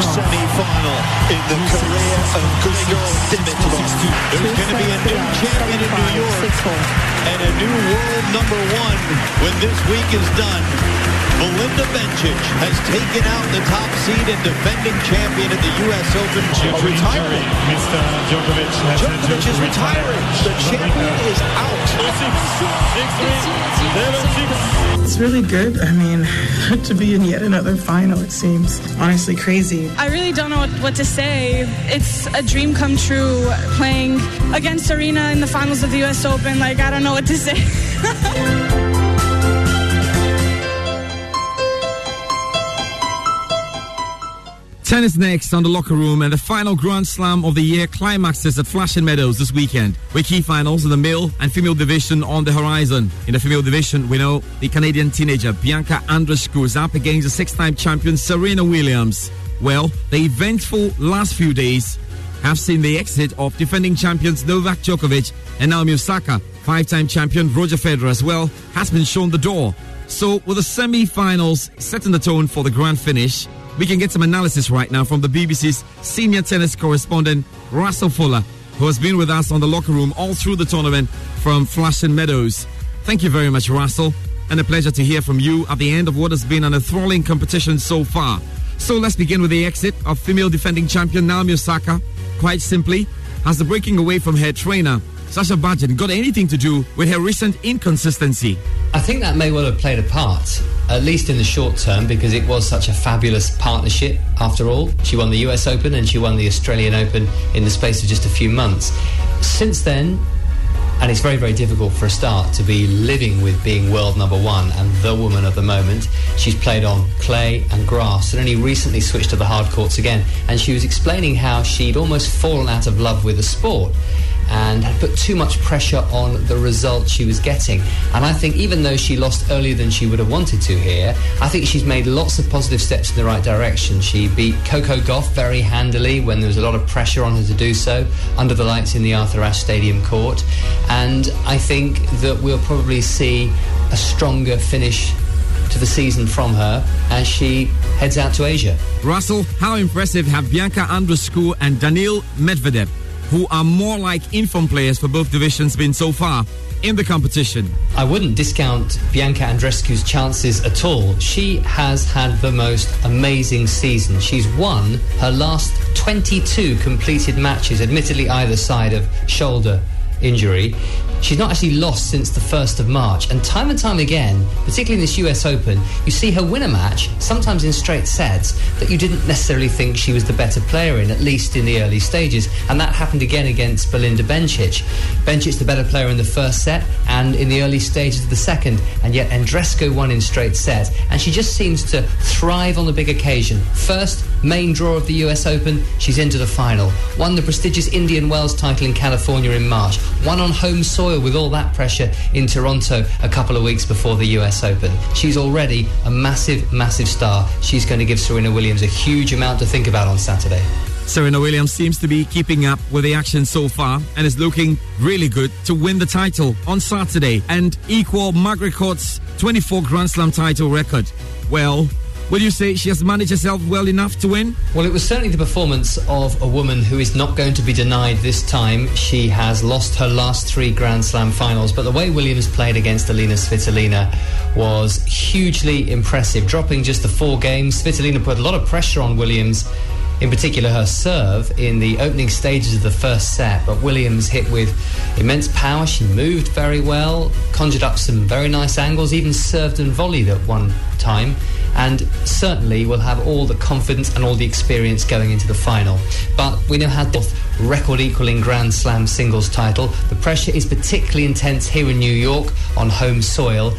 Semi-final in the career of Gregor Dimitrov. There's going to be a new champion in New York and a new world number one when this week is done. Belinda Bencic has taken out the top seed and defending champion at the U S Open. She's retiring. Mister Djokovic is retiring. The champion is out. It's really good. I mean, to be in yet another final, it seems honestly crazy. I really don't know what, what to say. It's a dream come true playing against Serena in the finals of the U S Open. Like, I don't know what to say. Tennis next on The Locker Room, and the final Grand Slam of the year climaxes at Flushing Meadows this weekend, with key finals in the male and female division on the horizon. In the female division, we know the Canadian teenager Bianca Andreescu is up against the six-time champion Serena Williams. Well, the eventful last few days have seen the exit of defending champions Novak Djokovic and Naomi Osaka. Five-time champion Roger Federer as well has been shown the door. So with the semi-finals setting the tone for the grand finish, we can get some analysis right now from the B B C's senior tennis correspondent Russell Fuller, who has been with us on The Locker Room all through the tournament from Flushing Meadows. Thank you very much, Russell, and a pleasure to hear from you at the end of what has been an enthralling competition so far. So let's begin with the exit of female defending champion Naomi Osaka. Quite simply, has the breaking away from her trainer Sasha Barjan got anything to do with her recent inconsistency? I think that may well have played a part, at least in the short term, because it was such a fabulous partnership after all. She won the U S Open and she won the Australian Open in the space of just a few months. Since then, and it's very, very difficult for a start to be living with being world number one and the woman of the moment. She's played on clay and grass and only recently switched to the hard courts again. And she was explaining how she'd almost fallen out of love with the sport and had put too much pressure on the result she was getting. And I think even though she lost earlier than she would have wanted to here, I think she's made lots of positive steps in the right direction. She beat Coco Gauff very handily when there was a lot of pressure on her to do so, under the lights in the Arthur Ashe Stadium court. And I think that we'll probably see a stronger finish to the season from her as she heads out to Asia. Russell, how impressive have Bianca Andreescu and Daniil Medvedev, who are more like informed players for both divisions, been so far in the competition? I wouldn't discount Bianca Andreescu's chances at all. She has had the most amazing season. She's won her last twenty-two completed matches, admittedly either side of shoulder injury. She's not actually lost since the first of March, and time and time again, particularly in this U S Open, you see her win a match, sometimes in straight sets, that you didn't necessarily think she was the better player in, at least in the early stages, and that happened again against Belinda Bencic. Bencic the better player in the first set and in the early stages of the second, and yet Andreescu won in straight sets, and she just seems to thrive on the big occasion. First main draw of the U S Open, she's into the final, won the prestigious Indian Wells title in California in March, won on home soil with all that pressure in Toronto a couple of weeks before the U S Open. She's already a massive, massive star. She's going to give Serena Williams a huge amount to think about on Saturday. Serena Williams seems to be keeping up with the action so far and is looking really good to win the title on Saturday and equal Margaret Court's twenty-four Grand Slam title record. Well, would you say she has managed herself well enough to win? Well, it was certainly the performance of a woman who is not going to be denied this time. She has lost her last three Grand Slam finals, but the way Williams played against Alina Svitolina was hugely impressive. Dropping just the four games, Svitolina put a lot of pressure on Williams, in particular her serve in the opening stages of the first set, but Williams hit with immense power. She moved very well, conjured up some very nice angles, even served and volleyed at one time, and certainly will have all the confidence and all the experience going into the final. But we now have the record-equaling Grand Slam singles title. The pressure is particularly intense here in New York on home soil.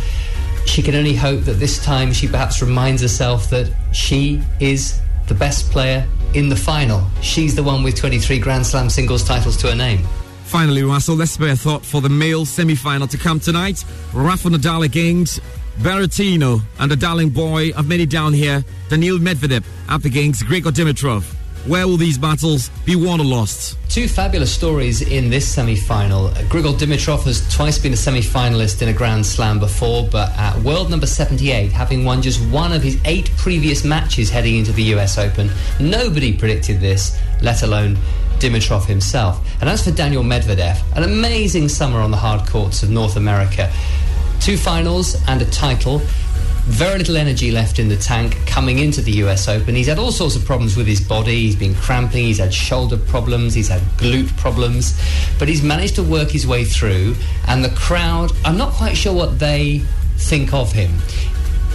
She can only hope that this time she perhaps reminds herself that she is the best player in the final. She's the one with twenty-three Grand Slam singles titles to her name. Finally, Russell, let's spare a thought for the male semi-final to come tonight. Rafa Nadal against Berrettino, and the darling boy of many down here, Daniil Medvedev, up against Grigor Dimitrov. Where will these battles be won or lost? Two fabulous stories in this semi-final. Grigor Dimitrov has twice been a semi-finalist in a Grand Slam before, but at world number seventy-eight, having won just one of his eight previous matches heading into the U S Open, nobody predicted this, let alone Dimitrov himself. And as for Daniil Medvedev, an amazing summer on the hard courts of North America. Two finals and a title, very little energy left in the tank coming into the U S Open. He's had all sorts of problems with his body, he's been cramping, he's had shoulder problems, he's had glute problems, but he's managed to work his way through, and the crowd, I'm not quite sure what they think of him.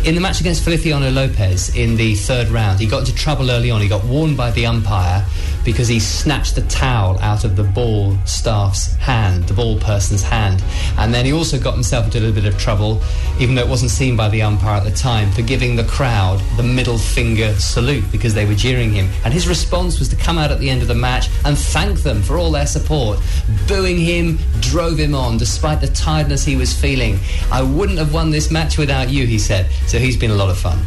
In the match against Feliciano Lopez in the third round, he got into trouble early on. He got warned by the umpire because he snatched the towel out of the ball staff's hand, the ball person's hand. And then he also got himself into a little bit of trouble, even though it wasn't seen by the umpire at the time, for giving the crowd the middle finger salute because they were jeering him. And his response was to come out at the end of the match and thank them for all their support. Booing him drove him on, despite the tiredness he was feeling. "I wouldn't have won this match without you," he said. So he's been a lot of fun.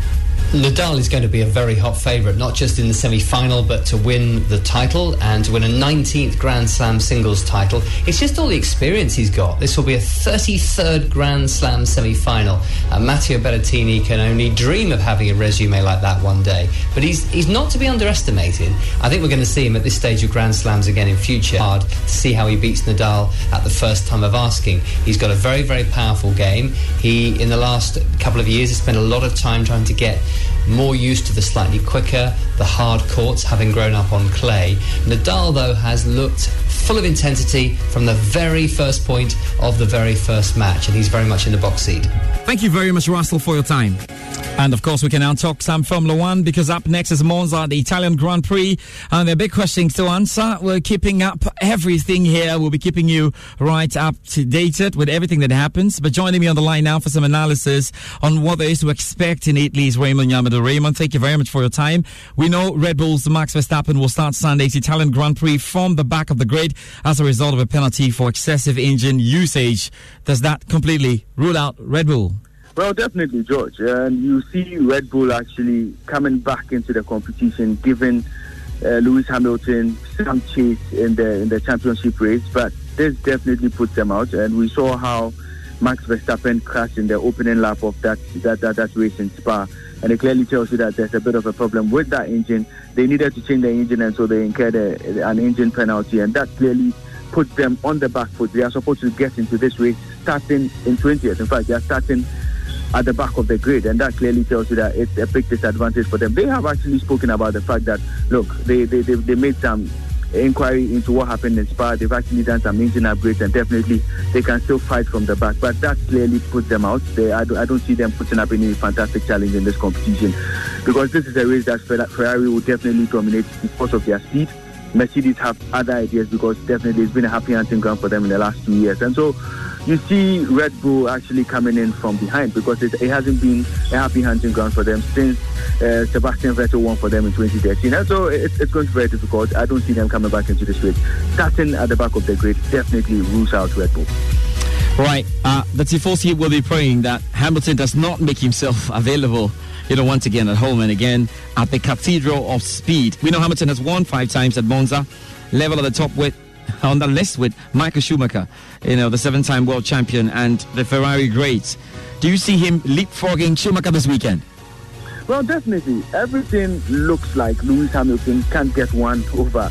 Nadal is going to be a very hot favourite, not just in the semi-final, but to win the title and to win a nineteenth Grand Slam singles title. It's just all the experience he's got. This will be a thirty-third Grand Slam semi-final. Uh, Matteo Berrettini can only dream of having a resume like that one day. But he's he's not to be underestimated. I think we're going to see him at this stage of Grand Slams again in future. Hard to see how he beats Nadal at the first time of asking. He's got a very, very powerful game. He, in the last couple of years, has spent a lot of time trying to get more used to the slightly quicker, the hard courts, having grown up on clay. Nadal, though, has looked full of intensity from the very first point of the very first match, and he's very much in the box seat. Thank you very much, Russell, for your time. And, of course, we can now talk some Formula One, because up next is Monza, the Italian Grand Prix, and there are big questions to answer. We're keeping up everything here. We'll be keeping you right up to date with everything that happens. But joining me on the line now for some analysis on what there is to expect in Italy is Raymond Yamada. Raymond, thank you very much for your time. We know Red Bull's Max Verstappen will start Sunday's Italian Grand Prix from the back of the grid as a result of a penalty for excessive engine usage. Does that completely rule out Red Bull? Well, definitely, George. And you see Red Bull actually coming back into the competition, giving uh, Lewis Hamilton some chase in the in the championship race. But this definitely puts them out. And we saw how Max Verstappen crashed in the opening lap of that that that, that race in Spa. And it clearly tells you that there's a bit of a problem with that engine. They needed to change the engine, and so they incurred a, an engine penalty. And that clearly puts them on the back foot. They are supposed to get into this race starting in twentieth. In fact, they are starting at the back of the grid, and that clearly tells you that it's a big disadvantage for them. They have actually spoken about the fact that, look, they they, they, they made some inquiry into what happened in Spa. They've actually done some engine upgrades, and definitely they can still fight from the back, but that clearly puts them out. They, I, do, I don't see them putting up any fantastic challenge in this competition, because this is a race that Ferrari will definitely dominate because of their speed. Mercedes have other ideas, because definitely it's been a happy hunting ground for them in the last two years. And so you see Red Bull actually coming in from behind, because it, it hasn't been a happy hunting ground for them since uh, Sebastian Vettel won for them in twenty thirteen. And so it, it's going to be very difficult. I don't see them coming back into this race. Starting at the back of the grid definitely rules out Red Bull. Right. Uh, the Tifosi will be praying that Hamilton does not make himself available, you know, once again at home and again at the Cathedral of Speed. We know Hamilton has won five times at Monza, level at the top with on the list with Michael Schumacher, you know, the seven-time world champion and the Ferrari great. Do you see him leapfrogging Schumacher this weekend? Well, definitely. Everything looks like Lewis Hamilton can't get one over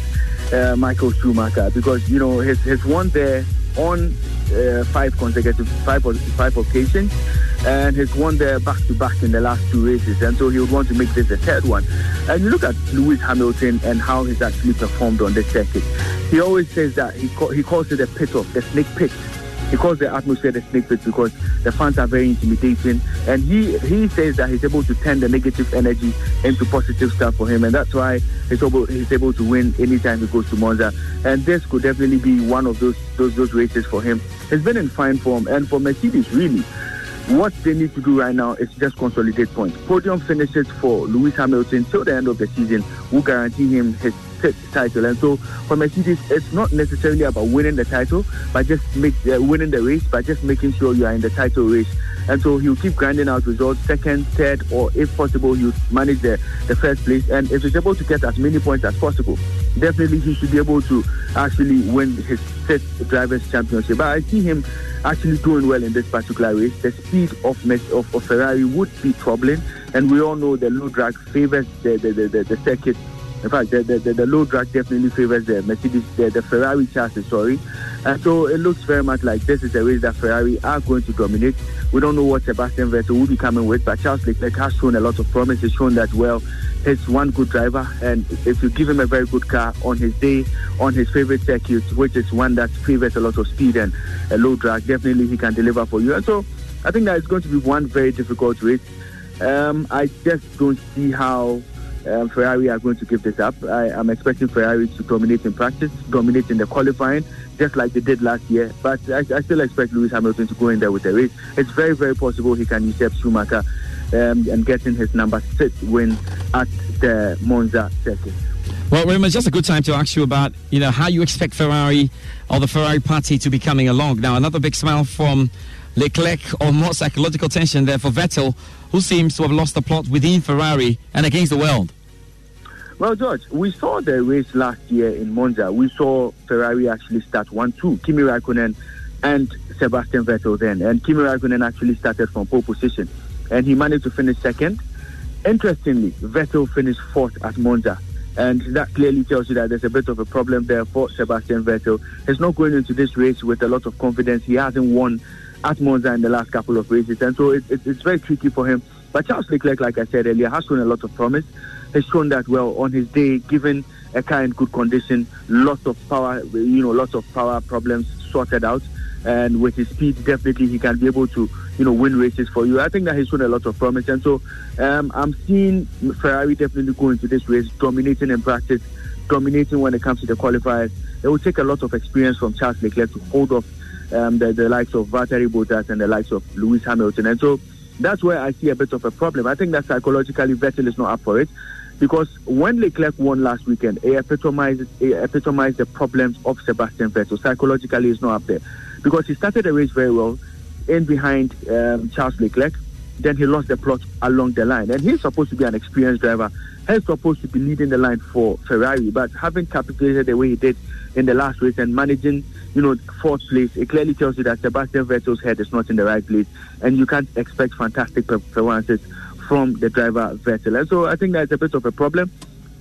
uh, Michael Schumacher, because, you know, his his one there on uh, five consecutive, five, five occasions, and he's won there back-to-back in the last two races, and so he would want to make this the third one. And you look at Lewis Hamilton and how he's actually performed on this circuit. He always says that he call, he calls it a pit-off, the snake pit. He calls the atmosphere the snake pit because the fans are very intimidating, and he, he says that he's able to turn the negative energy into positive stuff for him, and that's why he's able, he's able to win anytime he goes to Monza. And this could definitely be one of those, those, those races for him. He's been in fine form, and for Mercedes, really, what they need to do right now is just consolidate points. Podium finishes for Lewis Hamilton till the end of the season will guarantee him his sixth title. And so for Mercedes, it's not necessarily about winning the title, but just make, uh, winning the race, but just making sure you are in the title race. And so he'll keep grinding out results, second, third, or if possible, he'll manage the, the first place. And if he's able to get as many points as possible, definitely he should be able to actually win his sixth Drivers' Championship. But I see him actually doing well in this particular race. The speed of, of, of Ferrari would be troubling, and we all know the low drag favours the, the, the, the, the circuit. In fact, the, the, the, the low drag definitely favours the Mercedes, the, the Ferrari chassis, sorry. And so it looks very much like this is a race that Ferrari are going to dominate. We don't know what Sebastian Vettel will be coming with, but Charles Leclerc has shown a lot of promise. He's shown that, well, he's one good driver, and if you give him a very good car on his day, on his favourite circuit, which is one that favours a lot of speed and a low drag, definitely he can deliver for you. And so I think that it's going to be one very difficult race. Um, I just don't see how Um, Ferrari are going to give this up. I, I'm expecting Ferrari to dominate in practice, dominate in the qualifying, just like they did last year. But I, I still expect Lewis Hamilton to go in there with the race. It's very, very possible he can usurp Schumacher um, and getting his number six win at the Monza circuit. Well, Raymond, it's just a good time to ask you about, you know, how you expect Ferrari or the Ferrari party to be coming along. Now, another big smile from Leclerc or more psychological tension there for Vettel, who seems to have lost the plot within Ferrari and against the world? Well, George, we saw the race last year in Monza. We saw Ferrari actually start one two, Kimi Raikkonen and Sebastian Vettel then. And Kimi Raikkonen actually started from pole position. And he managed to finish second. Interestingly, Vettel finished fourth at Monza. And that clearly tells you that there's a bit of a problem there for Sebastian Vettel. He's not going into this race with a lot of confidence. He hasn't won at Monza in the last couple of races. And so it, it, it's very tricky for him. But Charles Leclerc, like I said earlier, has shown a lot of promise. He's shown that well on his day, given a car in good condition, lots of power, you know, lots of power problems sorted out. And with his speed, definitely he can be able to, you know, win races for you. I think that he's shown a lot of promise. And so um, I'm seeing Ferrari definitely go into this race, dominating in practice, dominating when it comes to the qualifiers. It will take a lot of experience from Charles Leclerc to hold off um, the, the likes of Valtteri Bottas and the likes of Lewis Hamilton. And so that's where I see a bit of a problem. I think that psychologically Vettel is not up for it, because when Leclerc won last weekend, he epitomized, he epitomized the problems of Sebastian Vettel. Psychologically, he's not up there, because he started the race very well in behind um, Charles Leclerc. Then he lost the plot along the line. And he's supposed to be an experienced driver. He's supposed to be leading the line for Ferrari. But having capitulated the way he did in the last race and managing, you know, fourth place, it clearly tells you that Sebastian Vettel's head is not in the right place. And you can't expect fantastic performances from the driver Vettel. And so I think that's a bit of a problem.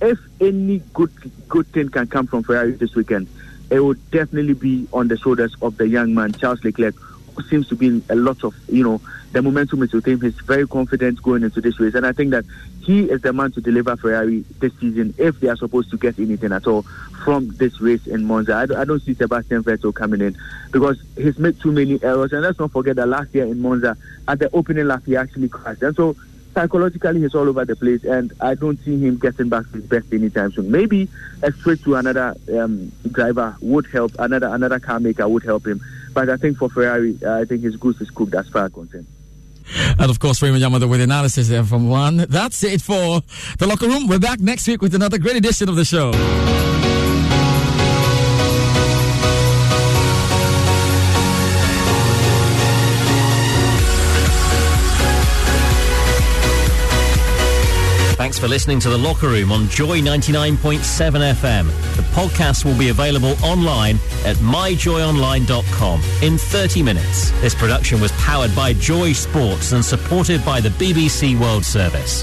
If any good good thing can come from Ferrari this weekend, it will definitely be on the shoulders of the young man, Charles Leclerc, who seems to be in a lot of, you know, the momentum is with him. He's very confident going into this race. And I think that he is the man to deliver Ferrari this season if they are supposed to get anything at all from this race in Monza. I, I don't see Sebastian Vettel coming in because he's made too many errors. And let's not forget that last year in Monza, at the opening lap, he actually crashed. And so psychologically, he's all over the place, and I don't see him getting back to his best anytime soon. Maybe a switch to another um, driver would help, another another car maker would help him. But I think for Ferrari, uh, I think his goose is cooked as far as concerned. And of course, Raymond Yamada with analysis there from one. That's it for The Locker Room. We're back next week with another great edition of the show. Thanks for listening to The Locker Room on Joy ninety-nine point seven F M. The podcast will be available online at my joy online dot com in thirty minutes. This production was powered by Joy Sports and supported by the B B C World Service.